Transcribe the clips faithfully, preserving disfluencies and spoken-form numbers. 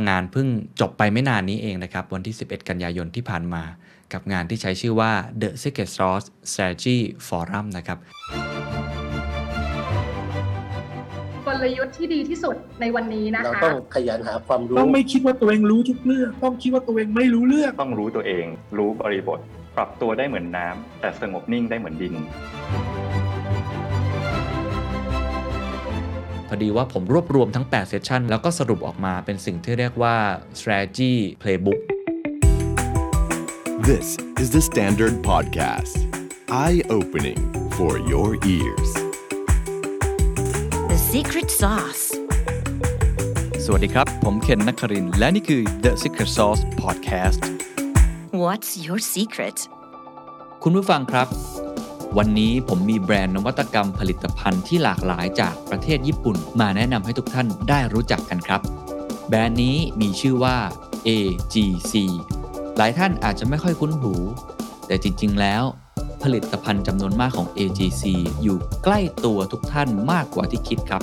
งานเพิ่งจบไปไม่นานนี้เองนะครับวันที่สิบเอ็ดกันยายนที่ผ่านมากับงานที่ใช้ชื่อว่า The Secret Sauce Strategy Forum นะครับกลยุทธ์ที่ดีที่สุดในวันนี้นะคะเราต้องขยันหาความรู้ต้องไม่คิดว่าตัวเองรู้ทุกเรื่องต้องคิดว่าตัวเองไม่รู้เรื่องต้องรู้ตัวเองรู้บริบทปรับตัวได้เหมือนน้ำแต่สงบนิ่งได้เหมือนดินพอดีว่าผมรวบรวมทั้งแปดเซสชั่นแล้วก็สรุปออกมาเป็นสิ่งที่เรียกว่า Strategy Playbook This is the Standard Podcast Eye-opening for your ears The Secret Sauce สวัสดีครับผมเคนนักครินทร์และนี่คือ The Secret Sauce Podcast What's your secret คุณผู้ฟังครับวันนี้ผมมีแบรนด์นวัตกรรมผลิตภัณฑ์ที่หลากหลายจากประเทศญี่ปุ่นมาแนะนำให้ทุกท่านได้รู้จักกันครับแบรนด์นี้มีชื่อว่า เอ จี ซี หลายท่านอาจจะไม่ค่อยคุ้นหูแต่จริงๆแล้วผลิตภัณฑ์จำนวนมากของ เอ จี ซี อยู่ใกล้ตัวทุกท่านมากกว่าที่คิดครับ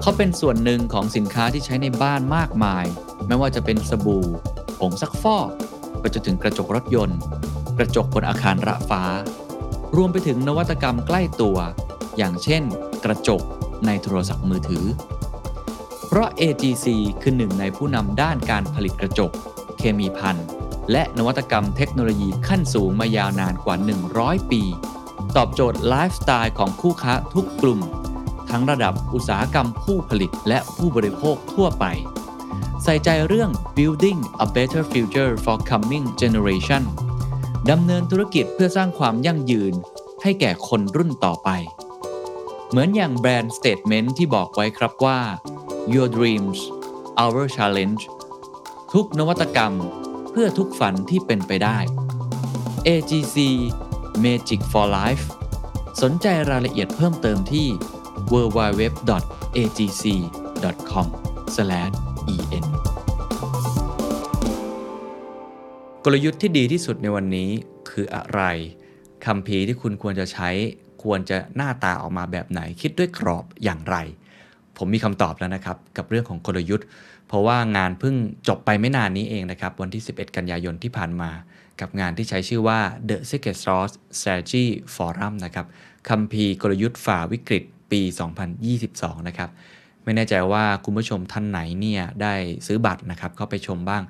เขาเป็นส่วนหนึ่งของสินค้าที่ใช้ในบ้านมากมายไม่ว่าจะเป็นสบู่ผงซักฟอกไปจนถึงกระจกรถยนต์กระจกบนอาคารระฟ้ารวมไปถึงนวัตกรรมใกล้ตัวอย่างเช่นกระจกในโทรศัพท์มือถือเพราะ เอ จี ซี คือหนึ่งในผู้นำด้านการผลิตกระจกเคมีภัณฑ์และนวัตกรรมเทคโนโลยีขั้นสูงมายาวนานกว่าหนึ่งร้อยปีตอบโจทย์ไลฟ์สไตล์ของคู่ค้าทุกกลุ่มทั้งระดับอุตสาหกรรมผู้ผลิตและผู้บริโภคทั่วไปใส่ใจเรื่อง Building a Better Future for Coming Generationดำเนินธุรกิจเพื่อสร้างความยั่งยืนให้แก่คนรุ่นต่อไปเหมือนอย่างแบรนด์ Statement ที่บอกไว้ครับว่า Your Dreams Our Challenge ทุกนวัตกรรมเพื่อทุกฝันที่เป็นไปได้ เอ จี ซี Magic for Life สนใจรายละเอียดเพิ่มเติมที่ ดับเบิลยู ดับเบิลยู ดับเบิลยู ดอท เอ จี ซี ดอท คอม สแลช อี เอ็นกลยุทธ์ที่ดีที่สุดในวันนี้คืออะไรคัมภีร์ที่คุณควรจะใช้ควรจะหน้าตาออกมาแบบไหนคิดด้วยกรอบอย่างไรผมมีคำตอบแล้วนะครับกับเรื่องของกลยุทธ์เพราะว่างานเพิ่งจบไปไม่นานนี้เองนะครับวันที่สิบเอ็ดกันยายนที่ผ่านมากับงานที่ใช้ชื่อว่า The Secret Sauce Strategy Forum นะครับคัมภีร์กลยุทธ์ฝ่าวิกฤตปีสองพันยี่สิบสองนะครับไม่แน่ใจว่าคุณผู้ชมท่านไหนเนี่ยได้ซื้อบัตรนะครับเข้าไปชมบ้าง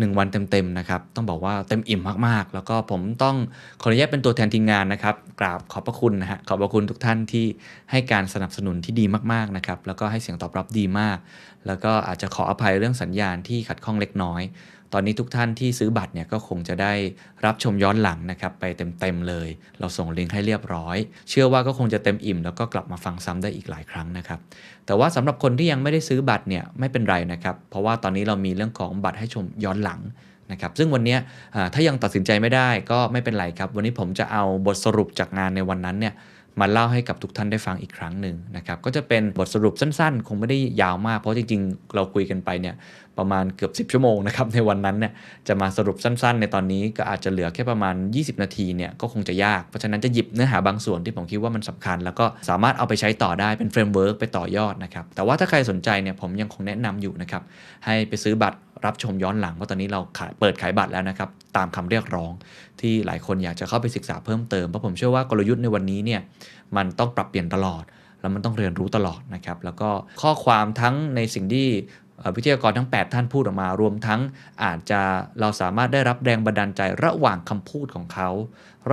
หนึ่งวันเต็มๆนะครับต้องบอกว่าเต็มอิ่มมากๆแล้วก็ผมต้องขออนุญาตเป็นตัวแทนทีมงานนะครับกราบขอบพระคุณนะฮะขอบพระคุณทุกท่านที่ให้การสนับสนุนที่ดีมากๆนะครับแล้วก็ให้เสียงตอบรับดีมากแล้วก็อาจจะขออภัยเรื่องสัญญาณที่ขัดข้องเล็กน้อยตอนนี้ทุกท่านที่ซื้อบัตรเนี่ยก็คงจะได้รับชมย้อนหลังนะครับไปเต็มๆเลยเราส่งลิงก์ให้เรียบร้อยเชื่อว่าก็คงจะเต็มอิ่มแล้วก็กลับมาฟังซ้ำได้อีกหลายครั้งนะครับแต่ว่าสำหรับคนที่ยังไม่ได้ซื้อบัตรเนี่ยไม่เป็นไรนะครับเพราะว่าตอนนี้เรามีเรื่องของบัตรให้ชมย้อนหลังนะครับซึ่งวันนี้ถ้ายังตัดสินใจไม่ได้ก็ไม่เป็นไรครับวันนี้ผมจะเอาบทสรุปจากงานในวันนั้นเนี่ยมาเล่าให้กับทุกท่านได้ฟังอีกครั้งหนึ่งนะครับก็จะเป็นบทสรุปสั้นๆคงไม่ได้ยาวมากเพราะจริงๆเราคุยกันไปเนี่ยประมาณเกือบสิบชั่วโมงนะครับในวันนั้นเนี่ยจะมาสรุปสั้นๆในตอนนี้ก็อาจจะเหลือแค่ประมาณยี่สิบนาทีเนี่ยก็คงจะยากเพราะฉะนั้นจะหยิบเนื้อหาบางส่วนที่ผมคิดว่ามันสำคัญแล้วก็สามารถเอาไปใช้ต่อได้เป็นเฟรมเวิร์คไปต่อยอดนะครับแต่ว่าถ้าใครสนใจเนี่ยผมยังคงแนะนำอยู่นะครับให้ไปซื้อบัตรรับชมย้อนหลังเพราะตอนนี้เราเปิดขายบัตรแล้วนะครับตามคำเรียกร้องที่หลายคนอยากจะเข้าไปศึกษาเพิ่มเติมเพราะผมเชื่อว่ากลยุทธ์ในวันนี้เนี่ยมันต้องปรับเปลี่ยนตลอดแล้วมันต้องเรียนรู้ตลอดนะครับแล้วก็ข้อความทั้งในสิ่งที่วิทยากรทั้งแปดท่านพูดออกมารวมทั้งอาจจะเราสามารถได้รับแรงบันดาลใจระหว่างคำพูดของเขา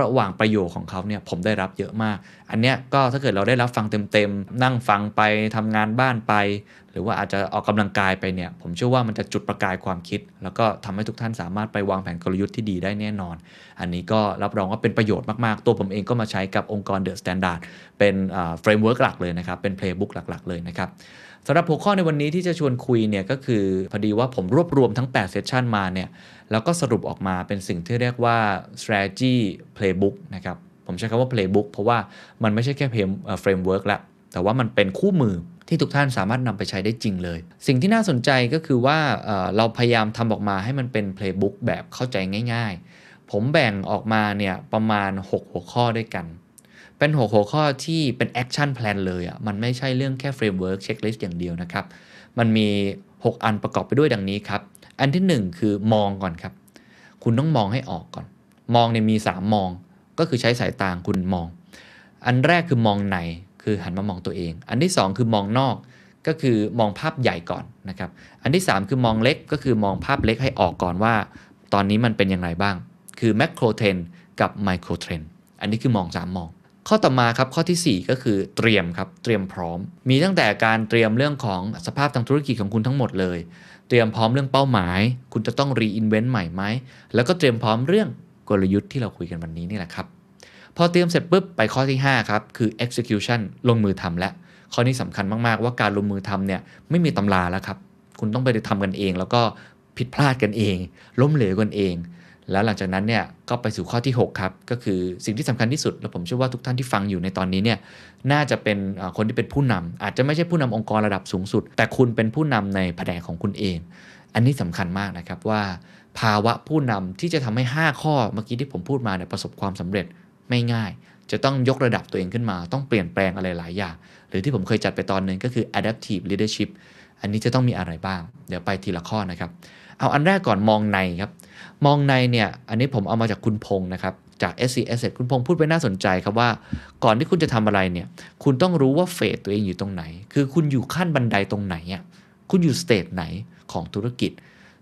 ระหว่างประโยคของเขาเนี่ยผมได้รับเยอะมากอันเนี้ยก็ถ้าเกิดเราได้รับฟังเต็มๆนั่งฟังไปทำงานบ้านไปหรือว่าอาจจะออกกำลังกายไปเนี่ยผมเชื่อว่ามันจะจุดประกายความคิดแล้วก็ทำให้ทุกท่านสามารถไปวางแผนกลยุทธ์ที่ดีได้แน่นอนอันนี้ก็รับรองว่าเป็นประโยชน์มากๆตัวผมเองก็มาใช้กับองค์กร The Standard เป็นเอ่อ framework หลักเลยนะครับเป็น playbook หลักๆเลยนะครับสำหรับหัวข้อในวันนี้ที่จะชวนคุยเนี่ยก็คือพอดีว่าผมรวบรวมทั้งแปดเซสชั่นมาเนี่ยแล้วก็สรุปออกมาเป็นสิ่งที่เรียกว่า strategy playbook นะครับผมใช้คำว่า playbook เพราะว่ามันไม่ใช่แค่ framework ละแต่ว่ามันเป็นคู่มือที่ทุกท่านสามารถนำไปใช้ได้จริงเลยสิ่งที่น่าสนใจก็คือว่า เอ่อ เราพยายามทำออกมาให้มันเป็น playbook แบบเข้าใจง่ายๆผมแบ่งออกมาเนี่ยประมาณหกหัวข้อด้วยกันเป็นหกหัวข้อที่เป็นแอคชั่นแพลนเลยอ่ะมันไม่ใช่เรื่องแค่เฟรมเวิร์คเช็คลิสต์อย่างเดียวนะครับมันมี หกอันประกอบไปด้วยดังนี้ครับอันที่หนึ่งคือมองก่อนครับคุณต้องมองให้ออกก่อนมองเนี่ยมีสามมองก็คือใช้สายตาคุณมองอันแรกคือมองในคือหันมามองตัวเองอันที่สองคือมองนอกก็คือมองภาพใหญ่ก่อนนะครับอันที่สามคือมองเล็กก็คือมองภาพเล็กให้ออกก่อนว่าตอนนี้มันเป็นอย่างไรบ้างคือแมคโครเทรนด์กับไมโครเทรนด์อันนี้คือมองสามมองข้อต่อมาครับข้อที่สี่ก็คือเตรียมครับเตรียมพร้อมมีตั้งแต่การเตรียมเรื่องของสภาพทางธุรกิจของคุณทั้งหมดเลยเตรียมพร้อมเรื่องเป้าหมายคุณจะต้องรีอินเวนต์ใหม่ไหมแล้วก็เตรียมพร้อมเรื่องกลยุทธ์ที่เราคุยกันวันนี้นี่แหละครับพอเตรียมเสร็จปุ๊บไปข้อที่ห้าครับคือ execution ลงมือทำและข้อนี้สำคัญมากๆว่าการลงมือทำเนี่ยไม่มีตำราแล้วครับคุณต้องไปทำกันเองแล้วก็ผิดพลาดกันเองล้มเหลวกันเองแล้วหลังจากนั้นเนี่ยก็ไปสู่ข้อที่หกครับก็คือสิ่งที่สำคัญที่สุดและผมเชื่อว่าทุกท่านที่ฟังอยู่ในตอนนี้เนี่ยน่าจะเป็นคนที่เป็นผู้นำอาจจะไม่ใช่ผู้นำองค์กรระดับสูงสุดแต่คุณเป็นผู้นำในแผนกของคุณเองอันนี้สำคัญมากนะครับว่าภาวะผู้นำที่จะทำให้ห้าข้อเมื่อกี้ที่ผมพูดมาเนี่ยประสบความสำเร็จไม่ง่ายจะต้องยกระดับตัวเองขึ้นมาต้องเปลี่ยนแปลงอะไรหลายอย่างหรือที่ผมเคยจัดไปตอนนึงก็คือ adaptive leadership อันนี้จะต้องมีอะไรบ้างเดี๋ยวไปทีละข้อนะครับเอาอันแรกก่อนมองในครับมองในเนี่ยอันนี้ผมเอามาจากคุณพงษ์นะครับจาก เอส ซี Asset คุณพงษ์พูดไปน่าสนใจครับว่าก่อนที่คุณจะทำอะไรเนี่ยคุณต้องรู้ว่าเฟสตัวเองอยู่ตรงไหนคือคุณอยู่ขั้นบันไดตรงไหนอ่ะคุณอยู่สเตจไหนของธุรกิจ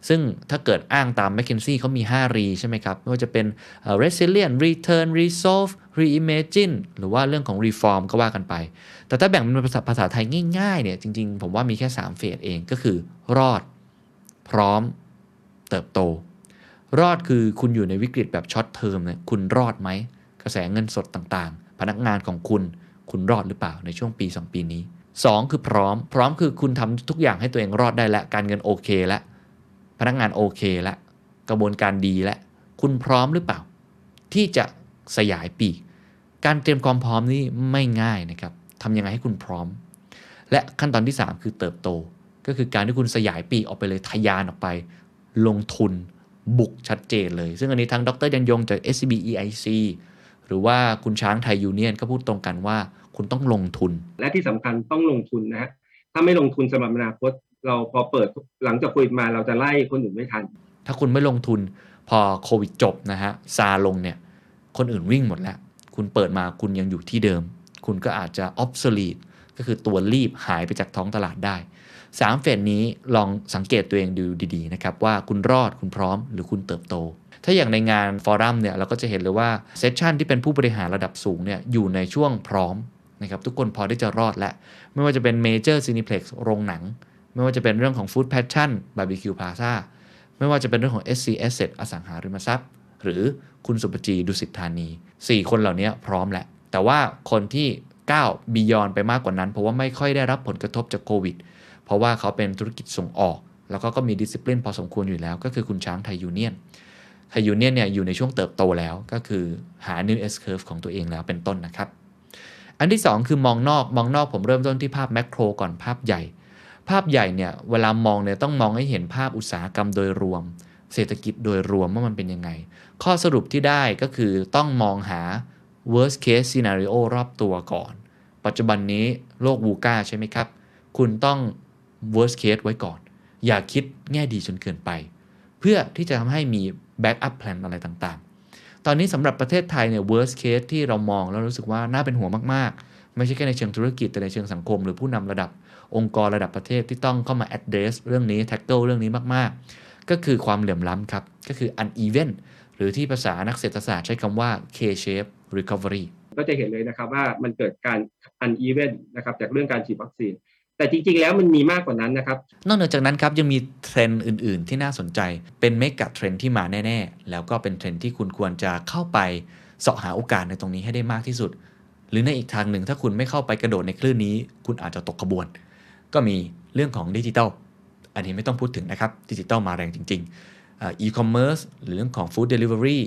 ซึ่งถ้าเกิดอ้างตาม McKinsey เขามี ห้า รีใช่ไหมครับไม่ว่าจะเป็น Resilient Return Resolve Reimagine หรือว่าเรื่องของ Reform ก็ว่ากันไปแต่ถ้าแบ่งเป็นภาษาภาษาไทยง่ายๆเนี่ยจริงๆผมว่ามีแค่สามเฟสเองก็คือรอดพร้อมเติบโตรอดคือคุณอยู่ในวิกฤตแบบช็อตเทอมเนี่ยคุณรอดไหมกระแสเงินสดต่างๆพนักงานของคุณคุณรอดหรือเปล่าในช่วงปีสองปีนี้สองคือพร้อมพร้อมคือคุณทำทุกอย่างให้ตัวเองรอดได้และการเงินโอเคและพนักงานโอเคและกระบวนการดีและคุณพร้อมหรือเปล่าที่จะสยายปีกการเตรียมความพร้อมนี่ไม่ง่ายนะครับทำยังไงให้คุณพร้อมและขั้นตอนที่สามคือเติบโตก็คือการที่คุณสยายปีกออกไปเลยทะยานออกไปลงทุนบุกชัดเจนเลยซึ่งอันนี้ทั้งดร.ยันยงจาก เอส ซี บี อี ไอ ซี หรือว่าคุณช้างไทยยูเนียนก็พูดตรงกันว่าคุณต้องลงทุนและที่สำคัญต้องลงทุนนะฮะถ้าไม่ลงทุนสำหรับอนาคตเราพอเปิดหลังจากโควิดมาเราจะไล่คนอื่นไม่ทันถ้าคุณไม่ลงทุนพอโควิดจบนะฮะซาลงเนี่ยคนอื่นวิ่งหมดแล้วคุณเปิดมาคุณยังอยู่ที่เดิมคุณก็อาจจะ obsolete ก็คือตัวรีบหายไปจากท้องตลาดได้สามเฟสนี้ลองสังเกตตัวเองดูดีๆนะครับว่าคุณรอดคุณพร้อมหรือคุณเติบโตถ้าอย่างในงานฟอรัมเนี่ยเราก็จะเห็นเลยว่าเซสชันที่เป็นผู้บริหารระดับสูงเนี่ยอยู่ในช่วงพร้อมนะครับทุกคนพอที่จะรอดและไม่ว่าจะเป็นเมเจอร์ซีนิเพล็กซ์โรงหนังไม่ว่าจะเป็นเรื่องของฟู้ดแพชชั่นบาร์บีคิวพลาซ่าไม่ว่าจะเป็นเรื่องของ เอส ซี Asset อสังหาริมทรัพย์หรือคุณสุปจีดุสิตธานีสี่คนเหล่านี้พร้อมแหละแต่ว่าคนที่ก้าวบียอนไปมากกว่านั้นเพราะว่าไม่ค่อยได้รับผลกระทบจากโควิดเพราะว่าเขาเป็นธุรกิจส่งออกแล้วก็ก็มีดิสซิปลินพอสมควรอยู่แล้วก็คือคุณช้างไทยยูเนียนไทยยูเนียนเนี่ยอยู่ในช่วงเติบโตแล้วก็คือหา new S curve ของตัวเองแล้วเป็นต้นนะครับอันที่สองคือมองนอกมองนอกผมเริ่มต้นที่ภาพแมคโครก่อนภาพใหญ่ภาพใหญ่เนี่ยเวลามองเนี่ยต้องมองให้เห็นภาพอุตสาหกรรมโดยรวมเศรษฐกิจโดยรวมว่ามันเป็นยังไงข้อสรุปที่ได้ก็คือต้องมองหา worst case scenario รอบตัวก่อนปัจจุบันนี้โลกวูก้าใช่ไหมครับคุณต้อง worst case ไว้ก่อนอย่าคิดแง่ดีจนเกินไปเพื่อที่จะทำให้มี backup plan อะไรต่างๆตอนนี้สำหรับประเทศไทยเนี่ย worst case ที่เรามองแล้วรู้สึกว่าน่าเป็นห่วงมากๆไม่ใช่แค่ในเชิงธุรกิจแต่ในเชิงสังคมหรือผู้นำระดับองค์กรระดับประเทศที่ต้องเข้ามา address เรื่องนี้ tackle เรื่องนี้มากๆก็คือความเหลื่อมล้ำครับก็คือ uneven หรือที่ภาษานักเศรษฐศาสตร์ใช้คำว่า K-shape recovery ก็จะเห็นเลยนะครับว่ามันเกิดการ uneven นะครับจากเรื่องการฉีดวัคซีนแต่จริงๆแล้วมันมีมากกว่านั้นนะครับนอกจากนั้นครับยังมีเทรนด์อื่นๆที่น่าสนใจเป็นเมกะเทรนด์ที่มาแน่ๆแล้วก็เป็นเทรนด์ที่คุณควรจะเข้าไปเสาะหาโอกาสในตรงนี้ให้ได้มากที่สุดหรือในอีกทางหนึ่งถ้าคุณไม่เข้าไปกระโดดในคลื่นนี้คุณอาจจะตกขบวนก็มีเรื่องของดิจิทัลอันนี้ไม่ต้องพูดถึงนะครับดิจิทัลมาแรงจริงๆอีคอมเมิร์ซหรือเรื่องของฟู้ดเดลิเวอรี่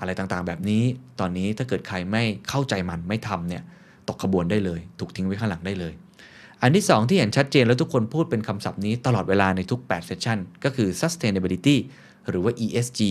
อะไรต่างๆแบบนี้ตอนนี้ถ้าเกิดใครไม่เข้าใจมันไม่ทำเนี่ยตกขบวนได้เลยถูกทิ้งไว้ข้างหลังได้เลยอันที่สองที่เห็นชัดเจนแล้วทุกคนพูดเป็นคำศัพท์นี้ตลอดเวลาในทุกแปดเซสชั่นก็คือ sustainability หรือว่า อี เอส จี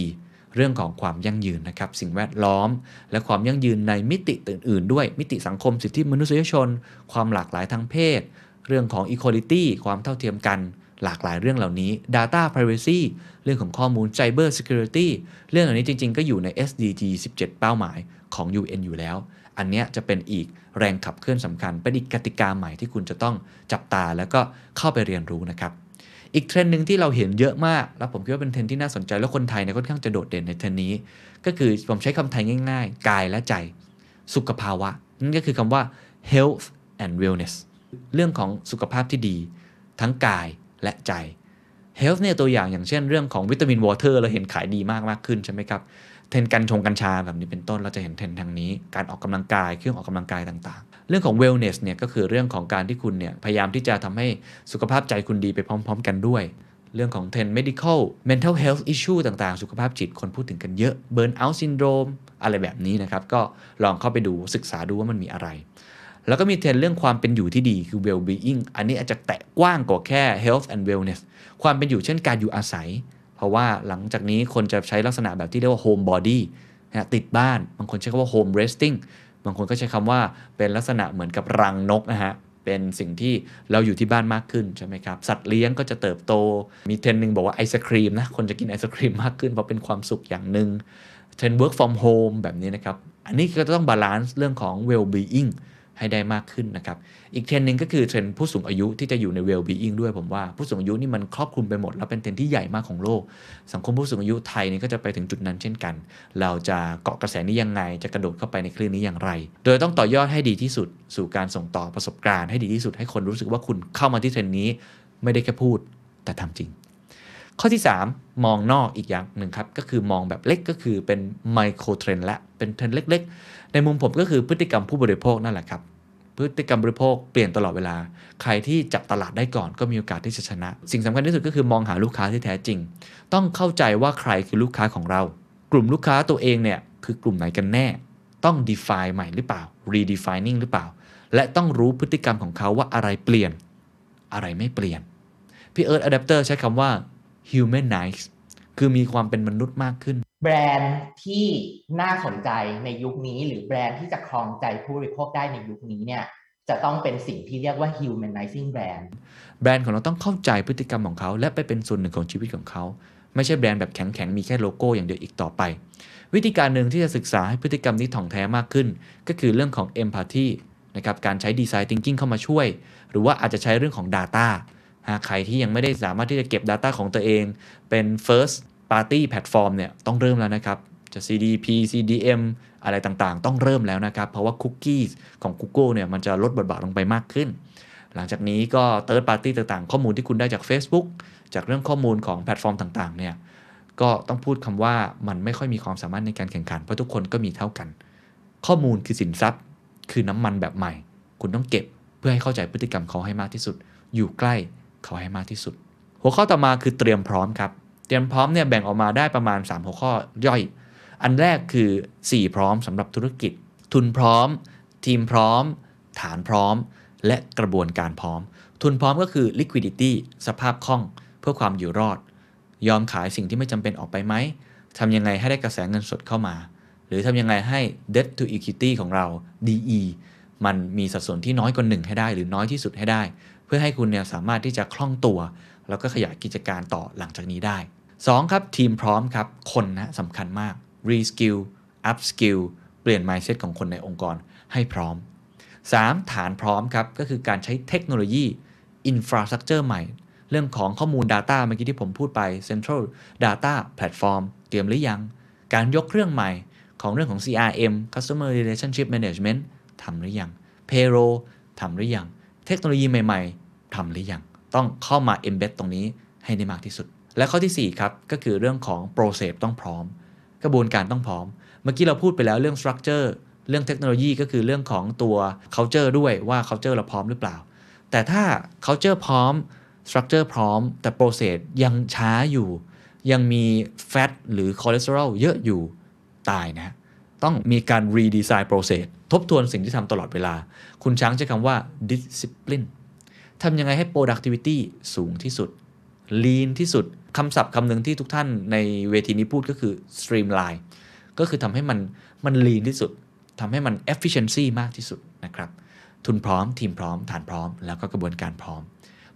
เรื่องของความยั่งยืนนะครับสิ่งแวดล้อมและความยั่งยืนในมิติอื่นๆด้วยมิติสังคมสิทธิมนุษยชนความหลากหลายทางเพศเรื่องของ equality ความเท่าเทียมกัน หลากหลายเรื่องเหล่านี้ Data Privacy เรื่องของข้อมูล Cyber Security เรื่องเหล่านี้จริงๆก็อยู่ใน เอส ดี จี สิบเจ็ด เป้าหมายของ ยู เอ็น อยู่แล้วอันเนี้ยจะเป็นอีกแรงขับเคลื่อนสำคัญเป็นอีกกติกาใหม่ที่คุณจะต้องจับตาแล้วก็เข้าไปเรียนรู้นะครับอีกเทรนด์นึงที่เราเห็นเยอะมากแล้วผมคิดว่าเป็นเทรนด์ที่น่าสนใจแล้วคนไทยเนี่ยค่อนข้างจะโดดเด่นในเทรนด์นี้ก็คือผมใช้คำไทยง่ายๆกายและใจสุขภาวะนั่นก็คือคำว่า health and wellness เรื่องของสุขภาพที่ดีทั้งกายและใจ health เนี่ยตัวอย่างอย่างเช่นเรื่องของวิตามิน water เราเห็นขายดีมากมากขึ้นใช่ไหมครับเทรนด์การชงกัญชาแบบนี้เป็นต้นเราจะเห็นเทรนด์ทางนี้การออกกำลังกายเครื่องออกกำลังกายต่างๆเรื่องของ wellness เนี่ยก็คือเรื่องของการที่คุณเนี่ยพยายามที่จะทำให้สุขภาพใจคุณดีไปพร้อมๆกันด้วยเรื่องของเทรนด์ medical mental health issue ต่างๆสุขภาพจิตคนพูดถึงกันเยอะ burnout syndrome อะไรแบบนี้นะครับก็ลองเข้าไปดูศึกษาดูว่ามันมีอะไรแล้วก็มีเทรนด์เรื่องความเป็นอยู่ที่ดีคือ well being อันนี้อาจจะแตะกว้างกว่าแค่ health and wellness ความเป็นอยู่เช่นการอยู่อาศัยเพราะว่าหลังจากนี้คนจะใช้ลักษณะแบบที่เรียกว่า home body นะติดบ้านบางคนใช้คำว่า home resting บางคนก็ใช้คำว่าเป็นลักษณะเหมือนกับรังนกนะฮะเป็นสิ่งที่เราอยู่ที่บ้านมากขึ้นใช่ไหมครับสัตว์เลี้ยงก็จะเติบโตมีเทรนด์นึงบอกว่าไอศครีมนะคนจะกินไอศครีมมากขึ้นเพราะเป็นความสุขอย่างนึงเทรนด์ work from home แบบนี้นะครับอันนี้ก็ต้องบาลานซ์เรื่องของ well beingให้ได้มากขึ้นนะครับอีกเทรนด์นึงก็คือเทรนด์ผู้สูงอายุที่จะอยู่ใน well-being ด้วยผมว่าผู้สูงอายุนี่มันครอบคลุมไปหมดแล้วเป็นเทรนด์ที่ใหญ่มากของโลกสังคมผู้สูงอายุไทยนี่ก็จะไปถึงจุดนั้นเช่นกันเราจะเกาะกระแสนี้ยังไงจะกระโดดเข้าไปในคลื่นนี้อย่างไรโดยต้องต่อยอดให้ดีที่สุดสู่การส่งต่อประสบการณ์ให้ดีที่สุดให้คนรู้สึกว่าคุณเข้ามาที่เทรนด์นี้ไม่ได้แค่พูดแต่ทำจริงข้อที่สามมองนอกอีกอย่างหนึ่งครับก็คือมองแบบเล็กก็คือเป็นไมโครเทรนด์และเป็นเทรนด์เล็กๆในมุมผมก็คือพฤติกรรมผู้บริโภคนั่นแหละครับพฤติกรรมบริโภคเปลี่ยนตลอดเวลาใครที่จับตลาดได้ก่อนก็มีโอกาสที่จะชนะสิ่งสำคัญที่สุดก็คือมองหาลูกค้าที่แท้จริงต้องเข้าใจว่าใครคือลูกค้าของเรากลุ่มลูกค้าตัวเองเนี่ยคือกลุ่มไหนกันแน่ต้อง define ใหม่หรือเปล่า redefining หรือเปล่าและต้องรู้พฤติกรรมของเขาว่าอะไรเปลี่ยนอะไรไม่เปลี่ยนพี่เอิร์ธอะแดปเตอร์ใช้คำว่าhumanize คือมีความเป็นมนุษย์มากขึ้นแบรนด์ที่น่าสนใจในยุคนี้หรือแบรนด์ที่จะครองใจผู้บริโภคได้ในยุคนี้เนี่ยจะต้องเป็นสิ่งที่เรียกว่า humanizing brand แบรนด์ของเราต้องเข้าใจพฤติกรรมของเขาและไปเป็นส่วนหนึ่งของชีวิตของเขาไม่ใช่แบรนด์แบบแข็งๆมีแค่โลโก้อย่างเดียวอีกต่อไปวิธีการหนึ่งที่จะศึกษาให้พฤติกรรมนี้ถ่องแท้มากขึ้นก็คือเรื่องของ empathy นะครับการใช้ design thinking เข้ามาช่วยหรือว่าอาจจะใช้เรื่องของ dataใครที่ยังไม่ได้สามารถที่จะเก็บ Data ของตัวเองเป็น First Party Platform เนี่ยต้องเริ่มแล้วนะครับจะ ซี ดี พี ซี ดี เอ็ม อะไรต่างๆต้องเริ่มแล้วนะครับเพราะว่า Cookies ของ Google เนี่ยมันจะลดบทบาทลงไปมากขึ้นหลังจากนี้ก็ Third Party ต่างๆข้อมูลที่คุณได้จาก Facebook จากเรื่องข้อมูลของแพลตฟอร์มต่างๆเนี่ยก็ต้องพูดคำว่ามันไม่ค่อยมีความสามารถในการแข่งขันเพราะทุกคนก็มีเท่ากันข้อมูลคือสินทรัพย์คือน้ำมันแบบใหม่คุณต้องเก็บเพื่อให้เข้าใจพฤติกรรมเขาให้มากที่สุดอยู่ใกล้เขาให้มากที่สุดหัวข้อต่อมาคือเตรียมพร้อมครับเตรียมพร้อมเนี่ยแบ่งออกมาได้ประมาณสามหัวข้อย่อยอันแรกคือสี่พร้อมสำหรับธุรกิจทุนพร้อมทีมพร้อมฐานพร้อมและกระบวนการพร้อมทุนพร้อมก็คือ liquidity สภาพคล่องเพื่อความอยู่รอดยอมขายสิ่งที่ไม่จำเป็นออกไปไหมทำยังไงให้ได้กระแสเงินสดเข้ามาหรือทำยังไงให้ debt to equity ของเรา ดี อี มันมีสัดส่วนที่น้อยกว่าหนึ่งให้ได้หรือน้อยที่สุดให้ได้เพื่อให้คุณเนี่ยสามารถที่จะคล่องตัวแล้วก็ขยายกิจการต่อหลังจากนี้ได้สองครับทีมพร้อมครับคนนะสำคัญมาก Reskill Upskill เปลี่ยน mindset ของคนในองค์กรให้พร้อมสามฐานพร้อมครับก็คือการใช้เทคโนโลยี Infrastructure ใหม่เรื่องของข้อมูล Data เมื่อกี้ที่ผมพูดไป Central Data Platform เตรียมหรือยังการยกเครื่องใหม่ของเรื่องของ ซี อาร์ เอ็ม Customer Relationship Management ทำหรือยัง Payroll ทำหรือยังเทคโนโลยีใหม่ๆทำหรือยังต้องเข้ามา embed ตรงนี้ให้ได้มากที่สุดและข้อที่สี่ครับก็คือเรื่องของ process ต้องพร้อมกระบวนการต้องพร้อมเมื่อกี้เราพูดไปแล้วเรื่อง structure เรื่องเทคโนโลยีก็คือเรื่องของตัว culture ด้วยว่า culture เราพร้อมหรือเปล่าแต่ถ้า culture พร้อม structure พร้อมแต่ process ยังช้าอยู่ยังมี fat หรือ cholesterol เยอะอยู่ตายนะต้องมีการ redesign processทบทวนสิ่งที่ทำตลอดเวลาคุณช้างใช้คำว่า discipline ทำยังไงให้ productivity สูงที่สุด lean ที่สุดคำศัพท์คำหนึ่งที่ทุกท่านในเวทีนี้พูดก็คือ streamline ก็คือทำให้มันมัน lean ที่สุดทำให้มัน efficiency มากที่สุดนะครับทุนพร้อมทีมพร้อมฐานพร้อมแล้วก็กระบวนการพร้อม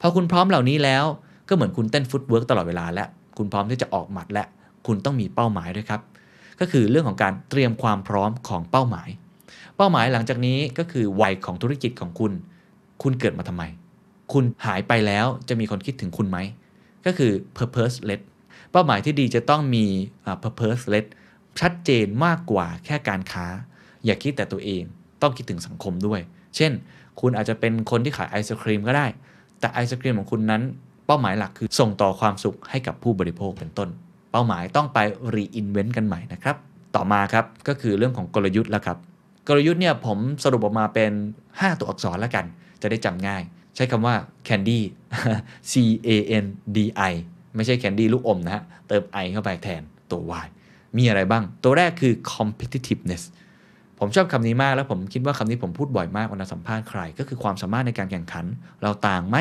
พอคุณพร้อมเหล่านี้แล้ว ก็เหมือนคุณเต้นฟุตเวิร์กตลอดเวลาและคุณพร้อมที่จะออกหมัดและคุณต้องมีเป้าหมายด้วยครับก็คือเรื่องของการเตรียมความพร้อมของเป้าหมายเป้าหมายหลังจากนี้ก็คือวัยของธุรกิจของคุณคุณเกิดมาทำไมคุณหายไปแล้วจะมีคนคิดถึงคุณไหมก็คือ purpose-led เป้าหมายที่ดีจะต้องมี purpose-led ชัดเจนมากกว่าแค่การค้าอย่าคิดแต่ตัวเองต้องคิดถึงสังคมด้วยเช่นคุณอาจจะเป็นคนที่ขายไอศครีมก็ได้แต่ไอศครีมของคุณนั้นเป้าหมายหลักคือส่งต่อความสุขให้กับผู้บริโภคเป็นต้นเป้าหมายต้องไป reinvent กันใหม่นะครับต่อมาครับก็คือเรื่องของกลยุทธ์แล้วครับกลยุทธ์เนี่ยผมสรุปออกมาเป็นห้าตัวอักษรแล้วกันจะได้จำง่ายใช้คำว่า candy c a n d i ไม่ใช่ candy ลูกอมนะฮะเติม i เข้าไปแทนตัว y มีอะไรบ้างตัวแรกคือ competitiveness ผมชอบคำนี้มากแล้วผมคิดว่าคำนี้ผมพูดบ่อยมากเวลาสัมภาษณ์ใครก็คือความสามารถในการแข่งขันเราต่างไหม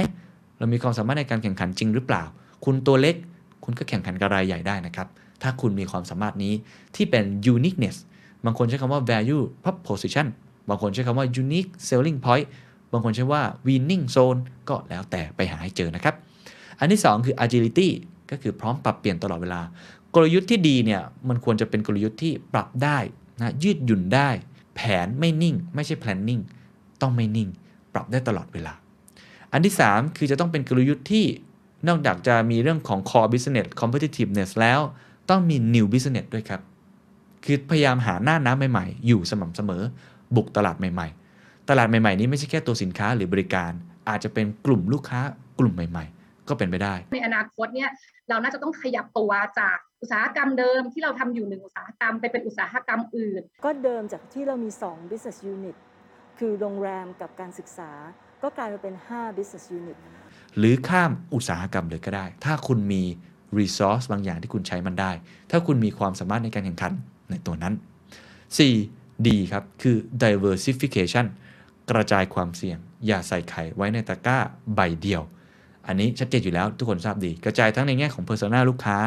เรามีความสามารถในการแข่งขันจริงหรือเปล่าคุณตัวเล็กคุณก็แข่งขันกับรายใหญ่ได้นะครับถ้าคุณมีความสามารถนี้ที่เป็น uniqueness บางคนใช้คำว่า value proposition บางคนใช้คำว่า unique selling point บางคนใช้ว่า winning zone ก็แล้วแต่ไปหาให้เจอนะครับอันที่สองคือ agility ก็คือพร้อมปรับเปลี่ยนตลอดเวลากลยุทธ์ที่ดีเนี่ยมันควรจะเป็นกลยุทธ์ที่ปรับได้นะยืดหยุ่นได้แผนไม่นิ่งไม่ใช่ planning ต้องไม่นิ่งปรับได้ตลอดเวลาอันที่สามคือจะต้องเป็นกลยุทธ์ที่นอกจากจะมีเรื่องของ core business competitiveness แล้วต้องมี new business ด้วยครับคือพยายามหาหน้าน้ำใหม่ๆอยู่สม่ำเสมอบุกตลาดใหม่ๆตลาดใหม่ๆนี้ไม่ใช่แค่ตัวสินค้าหรือบริการอาจจะเป็นกลุ่มลูกค้ากลุ่มใหม่ๆก็เป็นไปได้ในอนาคตเนี่ยเราน่าจะต้องขยับตัวจากอุตสาหกรรมเดิมที่เราทำอยู่หนึ่งอุตสาหกรรมไปเป็นอุตสาหกรรมอื่นก็เดิมจากที่เรามีสอง business unit คือโรงแรมกับการศึกษาก็กลายมาเป็นห้า business unit หรือข้ามอุตสาหกรรมเลยก็ได้ถ้าคุณมี resource บางอย่างที่คุณใช้มันได้ถ้าคุณมีความสามารถในการแข่งขันในตัวนั้น สี่ ดี ครับคือ diversification กระจายความเสี่ยงอย่าใส่ไข่ไว้ในตะกร้าใบเดียวอันนี้ชัดเจนอยู่แล้วทุกคนทราบดีกระจายทั้งในแง่ของ persona ลูกค้า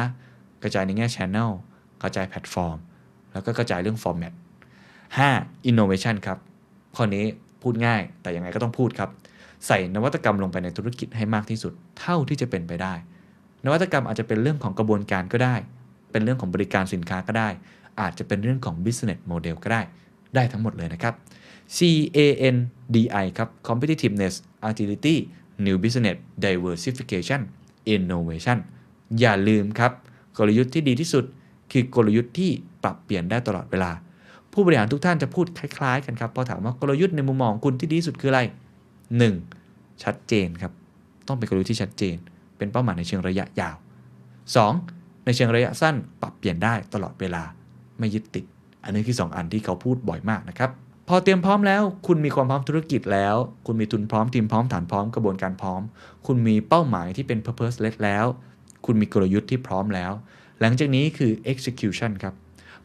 กระจายในแง่ channel กระจายแพลตฟอร์มแล้วก็กระจายเรื่อง format ห้า innovation ครับข้อนี้พูดง่ายแต่ยังไงก็ต้องพูดครับใส่นวัตกรรมลงไปในธุรกิจให้มากที่สุดเท่าที่จะเป็นไปได้นวัตกรรมอาจจะเป็นเรื่องของกระบวนการก็ได้เป็นเรื่องของบริการสินค้าก็ได้อาจจะเป็นเรื่องของ business model ก็ได้ได้ทั้งหมดเลยนะครับ ซี เอ เอ็น ดี ไอ ครับ competitiveness agility new business diversification innovation อย่าลืมครับกลยุทธ์ที่ดีที่สุดคือกลยุทธ์ที่ปรับเปลี่ยนได้ตลอดเวลาผู้บริหารทุกท่านจะพูดคล้ายๆกันครับพอถามว่ากลยุทธ์ในมุมมองคุณที่ดีที่สุดคืออะไรหนึ่งชัดเจนครับต้องเป็นกลยุทธ์ที่ชัดเจนเป็นเป้าหมายในเชิงระยะยาวสองในเชิงระยะสั้นปรับเปลี่ยนได้ตลอดเวลาไม่ยึดติดอันนี้คือสองอันที่เขาพูดบ่อยมากนะครับพอเตรียมพร้อมแล้วคุณมีความพร้อมธุรกิจแล้วคุณมีทุนพร้อมทีมพร้อมฐานพร้อมกระบวนการพร้อมคุณมีเป้าหมายที่เป็น purpose-led แล้วคุณมีกลยุทธ์ที่พร้อมแล้วหลังจากนี้คือ execution ครับ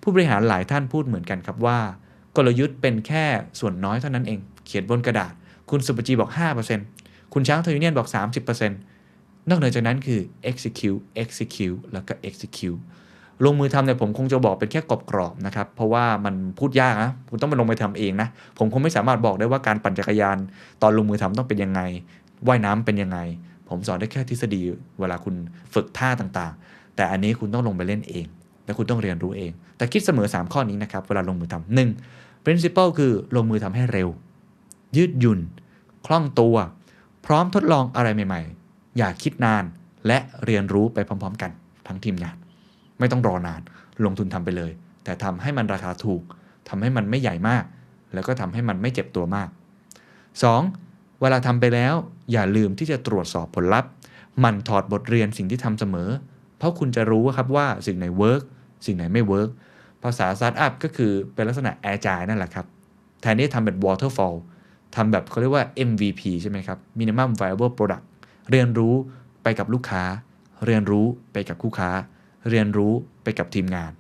ผู้บริหารหลายท่านพูดเหมือนกันครับว่ากลยุทธ์เป็นแค่ส่วนน้อยเท่านั้นเองเขียนบนกระดาษคุณสุปจีบอก ห้าเปอร์เซ็นต์ คุณช้างไทยยูเนี่ยนบอก สามสิบเปอร์เซ็นต์ นอกเหนือจากนั้นคือ execute execute แล้วก็ execute ลงมือทำเนี่ยผมคงจะบอกเป็นแค่กรอบๆนะครับเพราะว่ามันพูดยากนะคุณต้องไปลงไปทำเองนะผมคงไม่สามารถบอกได้ว่าการปั่นจักรยานตอนลงมือทำต้องเป็นยังไงว่ายน้ำเป็นยังไงผมสอนได้แค่ทฤษฎีเวลาคุณฝึกท่าต่างๆแต่อันนี้คุณต้องลงไปเล่นเองและคุณต้องเรียนรู้เองแต่คิดเสมอสามข้อนี้นะครับเวลาลงมือทำหนึ่ง principle คือลงมือทำให้เร็วยืดหยุ่นคล่องตัวพร้อมทดลองอะไรใหม่ๆอย่าคิดนานและเรียนรู้ไปพร้อมๆกันทั้งทีมงานไม่ต้องรอนานลงทุนทำไปเลยแต่ทำให้มันราคาถูกทำให้มันไม่ใหญ่มากแล้วก็ทำให้มันไม่เจ็บตัวมากสองเวลาทำไปแล้วอย่าลืมที่จะตรวจสอบผลลัพธ์มันถอดบทเรียนสิ่งที่ทำเสมอเพราะคุณจะรู้ครับว่าสิ่งไหนเวิร์กสิ่งไหนไม่เวิร์กภาษาสตาร์ทอัพก็คือเป็นลักษณะ Agile นั่นแหละครับแทนที่จะทำแบบ Waterfallทำแบบเขาเรียกว่า เอ็ม วี พี ใช่ไหมครับ Minimum Viable Product เรียนรู้ไปกับลูกค้าเรียนรู้ไปกับคู่ค้าเรียนรู้ไปกับทีมงาน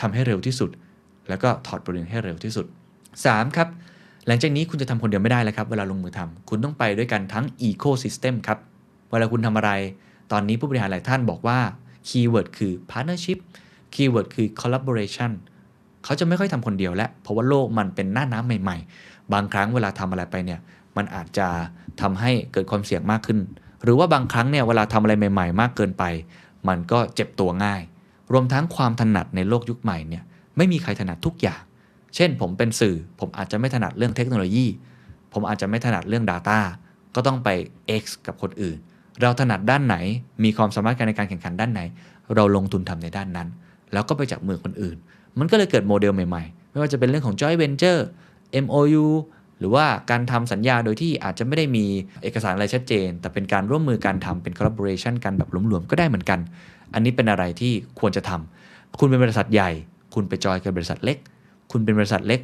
ทำให้เร็วที่สุดแล้วก็ถอดบทเรียนให้เร็วที่สุดสามครับหลังจากนี้คุณจะทำคนเดียวไม่ได้แล้วครับเวลาลงมือทำคุณต้องไปด้วยกันทั้ง Ecosystem ครับเวลาคุณทำอะไรตอนนี้ผู้บริหารหลายท่านบอกว่าคีย์เวิร์ดคือ Partnership คีย์เวิร์ดคือ Collaboration เขาจะไม่ค่อยทำคนเดียวแล้วเพราะว่าโลกมันเป็นหน้าน้ำใหม่ๆบางครั้งเวลาทำอะไรไปเนี่ยมันอาจจะทำให้เกิดความเสี่ยงมากขึ้น หรือว่าบางครั้งเนี่ยเวลาทำอะไรใหม่ๆมากเกินไปมันก็เจ็บตัวง่ายรวมทั้งความถนัดในโลกยุคใหม่เนี่ยไม่มีใครถนัดทุกอย่างเช่นผมเป็นสื่อผมอาจจะไม่ถนัดเรื่องเทคโนโลยีผมอาจจะไม่ถนัดเรื่อง Data ก็ต้องไป X กับคนอื่นเราถนัดด้านไหนมีความสามารถในการแข่งขันด้านไหนเราลงทุนทำในด้านนั้นแล้วก็ไปจับมือคนอื่นมันก็เลยเกิดโมเดลใหม่ๆไม่ว่าจะเป็นเรื่องของ Joint Venture เอ็ม โอ ยู หรือว่าการทำสัญญาโดยที่อาจจะไม่ได้มีเอกสารอะไรชัดเจนแต่เป็นการร่วมมือการทำเป็น collaboration กันแบบหลวมๆก็ได้เหมือนกันอันนี้เป็นอะไรที่ควรจะทำคุณเป็นบริษัทใหญ่คุณไปจอยกับบริษัทเล็กคุณเป็นบริษัทเล็ก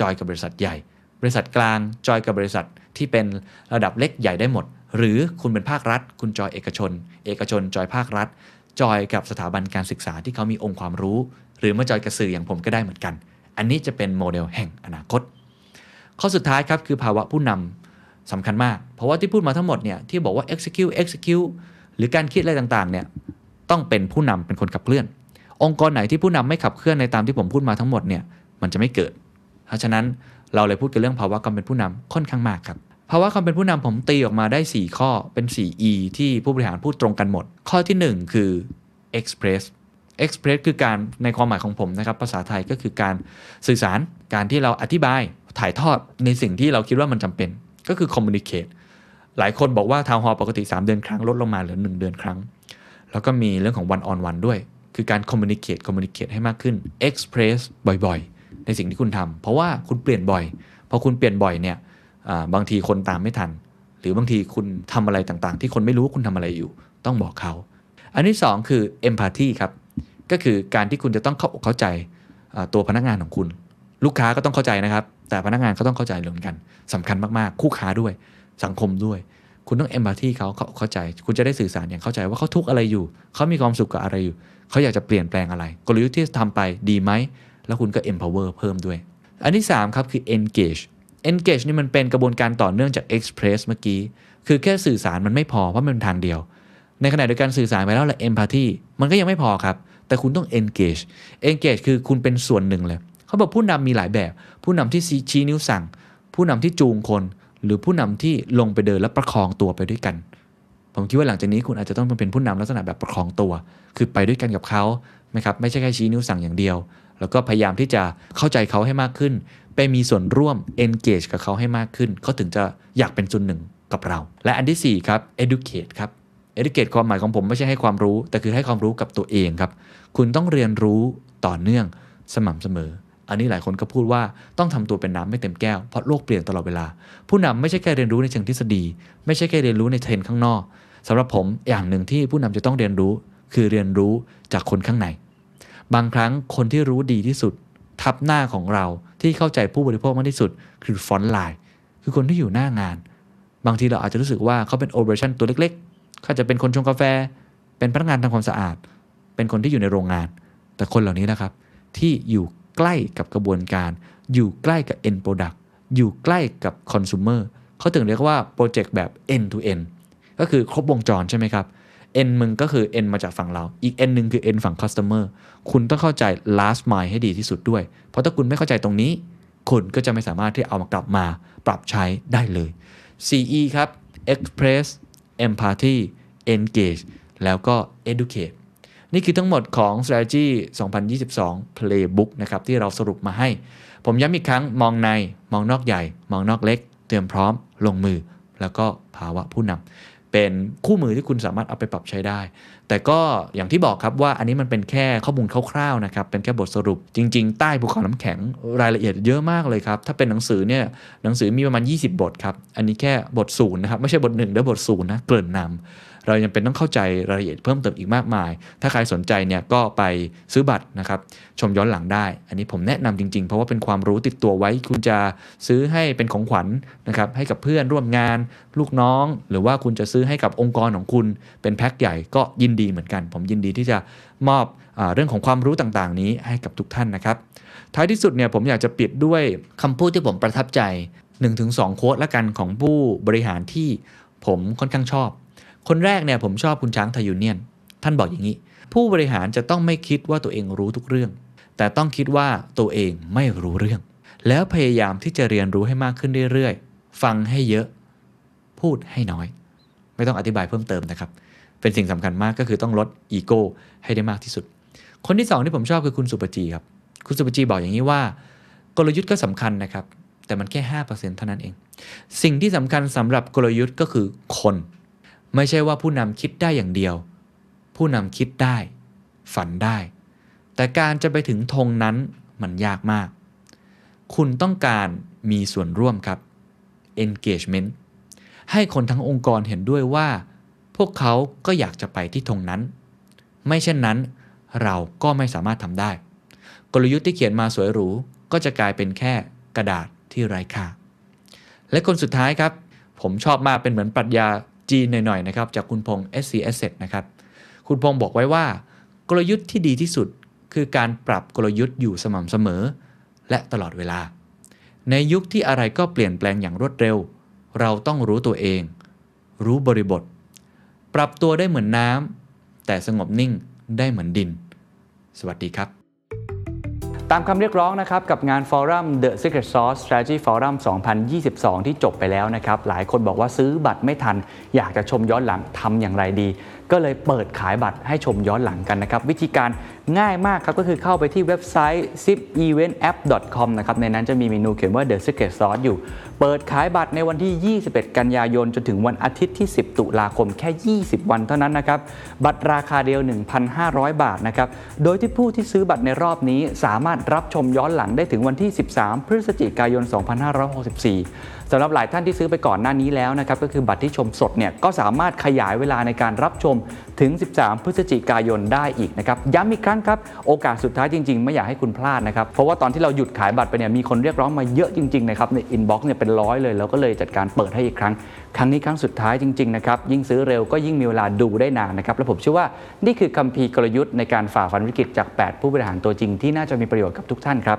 จอยกับบริษัทใหญ่บริษัทกลางจอยกับบริษัทที่เป็นระดับเล็กใหญ่ได้หมดหรือคุณเป็นภาครัฐคุณจอยเอกชนเอกชนจอยภาครัฐจอยกับสถาบันการศึกษาที่เขามีองค์ความรู้หรือมาจอยกับสื่ออย่างผมก็ได้เหมือนกันอันนี้จะเป็นโมเดลแห่งอนาคตข้อสุดท้ายครับคือภาวะผู้นำสำคัญมากเพราะว่าที่พูดมาทั้งหมดเนี่ยที่บอกว่า execute execute หรือการคิดอะไรต่างๆเนี่ยต้องเป็นผู้นำเป็นคนขับเคลื่อนองค์กรไหนที่ผู้นำไม่ขับเคลื่อนในตามที่ผมพูดมาทั้งหมดเนี่ยมันจะไม่เกิดเพราะฉะนั้นเราเลยพูดกันเรื่องภาวะความเป็นผู้นำค่อนข้างมากครับภาวะความเป็นผู้นำผมตีออกมาได้สี่ข้อเป็นสี่ E ที่ผู้บริหารพูดตรงกันหมดข้อที่หนึ่งคือ express express คือการในความหมายของผมนะครับภาษาไทยก็คือการสื่อสารการที่เราอธิบายถ่ายทอดในสิ่งที่เราคิดว่ามันจำเป็นก็คือ communicate หลายคนบอกว่าทาวน์ฮอลล์ปกติสามเดือนครั้งลดลงมาเหลือหนึ่งเดือนครั้งแล้วก็มีเรื่องของ one on one ด้วยคือการ communicate communicate ให้มากขึ้น express บ่อยๆในสิ่งที่คุณทำเพราะว่าคุณเปลี่ยนบ่อยพอคุณเปลี่ยนบ่อยเนี่ยบางทีคนตามไม่ทันหรือบางทีคุณทำอะไรต่างๆที่คนไม่รู้คุณทำอะไรอยู่ต้องบอกเขาอันที่สองคือ empathy ครับก็คือการที่คุณจะต้องเข้าอกเข้าใจตัวพนักงานของคุณลูกค้าก็ต้องเข้าใจนะครับแต่พนักงานก็ต้องเข้าใจเหมือนกันสำคัญมากๆคู่ค้าด้วยสังคมด้วยคุณต้อง empathy เขาเขาเข้าใจคุณจะได้สื่อสารอย่างเข้าใจว่าเขาทุกข์อะไรอยู่เขามีความสุขกับอะไรอยู่เขาอยากจะเปลี่ยนแปลงอะไรกลยุทธ์ที่ทำไปดีไหมแล้วคุณก็ empower เพิ่มด้วยอันที่สามครับคือ engage engage นี่มันเป็นกระบวนการต่อเนื่องจาก express เมื่อกี้คือแค่สื่อสารมันไม่พอเพราะมันทางเดียวในขณะเดียวกันสื่อสารไปแล้วละ empathy มันก็ยังไม่พอครับแต่คุณต้อง engage engage คือคุณเป็นส่วนหนึ่งเลยเขาบอกผู้นำมีหลายแบบผู้นำที่ชี้นิ้วสั่งผู้นำที่จูงคนหรือผู้นำที่ลงไปเดินและประคองตัวไปด้วยกันผมคิดว่าหลังจากนี้คุณอาจจะต้องเป็นผู้นำลักษณะแบบประคองตัวคือไปด้วยกันกับเขาไหมครับไม่ใช่แค่ชี้นิ้วสั่งอย่างเดียวแล้วก็พยายามที่จะเข้าใจเขาให้มากขึ้นไปมีส่วนร่วม engage กับเขาให้มากขึ้นเขาถึงจะอยากเป็นส่วนหนึ่งกับเราและอันที่สี่ครับ educate ครับ educate ความหมายของผมไม่ใช่ให้ความรู้แต่คือให้ความรู้กับตัวเองครับคุณต้องเรียนรู้ต่อเนื่องสม่ำเสมออันนี้หลายคนก็พูดว่าต้องทำตัวเป็นน้ำไม่เต็มแก้วเพราะโลกเปลี่ยนตลอดเวลาผู้นำไม่ใช่แค่เรียนรู้ในเชิงทฤษฎีไม่ใช่แค่เรียนรู้ในเทรนด์ข้างนอกสำหรับผมอย่างหนึ่งที่ผู้นำจะต้องเรียนรู้คือเรียนรู้จากคนข้างในบางครั้งคนที่รู้ดีที่สุดทับหน้าของเราที่เข้าใจผู้บริโภคมากที่สุดคือฟอนต์ไลน์คือคนที่อยู่หน้างานบางทีเราอาจจะรู้สึกว่าเขาเป็นโอเปอเรชั่นตัวเล็กๆเขาจะเป็นคนชงกาแฟเป็นพนักงานทำความสะอาดเป็นคนที่อยู่ในโรงงานแต่คนเหล่านี้นะครับที่อยู่ใกล้กับกระบวนการอยู่ใกล้กับ end product อยู่ใกล้กับ consumer เขาถึงเรียกว่าโปรเจกต์แบบ end to end ก็คือครบวงจรใช่ไหมครับ end มึงก็คือ end มาจากฝั่งเราอีก end นึงคือ end ฝั่ง customer คุณต้องเข้าใจ last mile ให้ดีที่สุดด้วยเพราะถ้าคุณไม่เข้าใจตรงนี้คุณก็จะไม่สามารถที่เอามากลับมาปรับใช้ได้เลย ซี อี ครับ express empathy engage แล้วก็ educateนี่คือทั้งหมดของ Strategy สองพันยี่สิบสอง Playbook นะครับที่เราสรุปมาให้ผมย้ำอีกครั้งมองในมองนอกใหญ่มองนอกเล็กเตรียมพร้อมลงมือแล้วก็ภาวะผู้นำเป็นคู่มือที่คุณสามารถเอาไปปรับใช้ได้แต่ก็อย่างที่บอกครับว่าอันนี้มันเป็นแค่ข้อมูลคร่าวๆนะครับเป็นแค่บทสรุปจริงๆใต้ภูเขาน้ำแข็งรายละเอียดเยอะมากเลยครับถ้าเป็นหนังสือเนี่ยหนังสือมีประมาณยี่สิบบทครับอันนี้แค่บทศูนย์นะครับไม่ใช่บทหนึ่งหรือบทศูนย์นะเกริ่นนำเรายังเป็นต้องเข้าใจรายละเอียดเพิ่มเติมอีกมากมายถ้าใครสนใจเนี่ยก็ไปซื้อบัตรนะครับชมย้อนหลังได้อันนี้ผมแนะนำจริงๆเพราะว่าเป็นความรู้ติดตัวไว้คุณจะซื้อให้เป็นของขวัญนะครับให้กับเพื่อนร่วมงานลูกน้องหรือว่าคุณจะซื้อให้กับองค์กรของคุณเป็นแพ็คใหญ่ก็ยินดีเหมือนกันผมยินดีที่จะมอบเรื่องของความรู้ต่างๆนี้ให้กับทุกท่านนะครับท้ายที่สุดเนี่ยผมอยากจะปิดด้วยคำพูดที่ผมประทับใจ หนึ่งถึงสอง โค้ดละกันของผู้บริหารที่ผมค่อนข้างชอบคนแรกเนี่ยผมชอบคุณช้างไทยยูเนี่ยนท่านบอกอย่างนี้ผู้บริหารจะต้องไม่คิดว่าตัวเองรู้ทุกเรื่องแต่ต้องคิดว่าตัวเองไม่รู้เรื่องแล้วพยายามที่จะเรียนรู้ให้มากขึ้นเรื่อยๆฟังให้เยอะพูดให้น้อย ไม่ต้องอธิบายเพิ่มเติมนะครับเป็นสิ่งสำคัญมากก็คือต้องลดอีโก้ให้ได้มากที่สุดคนที่สองที่ผมชอบคือคุณสุปจีครับคุณสุปจีบอกอย่างนี้ว่ากลยุทธ์ก็สำคัญนะครับแต่มันแค่ ห้าเปอร์เซ็นต์ เท่านั้นเองสิ่งที่สำคัญสำหรับกลยุทธ์ก็คือคนไม่ใช่ว่าผู้นำคิดได้อย่างเดียวผู้นำคิดได้ฝันได้แต่การจะไปถึงธงนั้นมันยากมากคุณต้องการมีส่วนร่วมครับ engagement ให้คนทั้งองค์กรเห็นด้วยว่าพวกเขาก็อยากจะไปที่ธงนั้นไม่เช่นนั้นเราก็ไม่สามารถทำได้กลยุทธ์ที่เขียนมาสวยหรูก็จะกลายเป็นแค่กระดาษที่ไร้ค่าและคนสุดท้ายครับผมชอบมากเป็นเหมือนปรัชญาจีนหน่อยๆนะครับจากคุณพงษ์ เอส ซี Asset นะครับคุณพงษ์บอกไว้ว่ากลยุทธ์ที่ดีที่สุดคือการปรับกลยุทธ์อยู่สม่ำเสมอและตลอดเวลาในยุคที่อะไรก็เปลี่ยนแปลงอย่างรวดเร็วเราต้องรู้ตัวเองรู้บริบทปรับตัวได้เหมือนน้ำแต่สงบนิ่งได้เหมือนดินสวัสดีครับตามคำเรียกร้องนะครับกับงานฟอรัม The Secret Sauce Strategy Forum สองพันยี่สิบสองที่จบไปแล้วนะครับหลายคนบอกว่าซื้อบัตรไม่ทันอยากจะชมย้อนหลังทำอย่างไรดีก็เลยเปิดขายบัตรให้ชมย้อนหลังกันนะครับวิธีการง่ายมากครับก็คือเข้าไปที่เว็บไซต์ zipeventtapp ดอท คอม นะครับในนั้นจะมีเมนูเขียนว่า The Secret Sauce อยู่เปิดขายบัตรในวันที่ ยี่สิบเอ็ดกันยายนจนถึงวันอาทิตย์ที่สิบตุลาคมแค่ยี่สิบวันเท่านั้นนะครับบัตรราคาเดียว หนึ่งพันห้าร้อยบาทนะครับโดยที่ผู้ที่ซื้อบัตรในรอบนี้สามารถรับชมย้อนหลังได้ถึงวันที่สิบสามพฤศจิกายนสองพันห้าร้อยหกสิบสี่สำหรับหลายท่านที่ซื้อไปก่อนหน้านี้แล้วนะครับก็คือบัตรที่ชมสดเนี่ยก็สามารถขยายเวลาในการรับชมถึงสิบสามพฤศจิกายนได้อีกนะครับย้ำอีกครั้งครับโอกาสสุดท้ายจริงๆไม่อยากให้คุณพลาดนะครับเพราะว่าตอนที่เราหยุดขายบัตรไปเนี่ยมีคนเรียกร้องมาเยอะจริงๆนะครับในอินบ็อกซ์เนี่ยเป็นร้อยเลยเราก็เลยจัดการเปิดให้อีกครั้งครั้งนี้ครั้งสุดท้ายจริงๆนะครับยิ่งซื้อเร็วก็ยิ่งมีเวลาดูได้นานนะครับและผมเชื่อว่านี่คือคัมภีร์กลยุทธ์ในการฝ่าฟันวิกฤตจากแปดผู้บริหารตัวจริงที่น่าจะมีประโยชน์กับทุกท่านครับ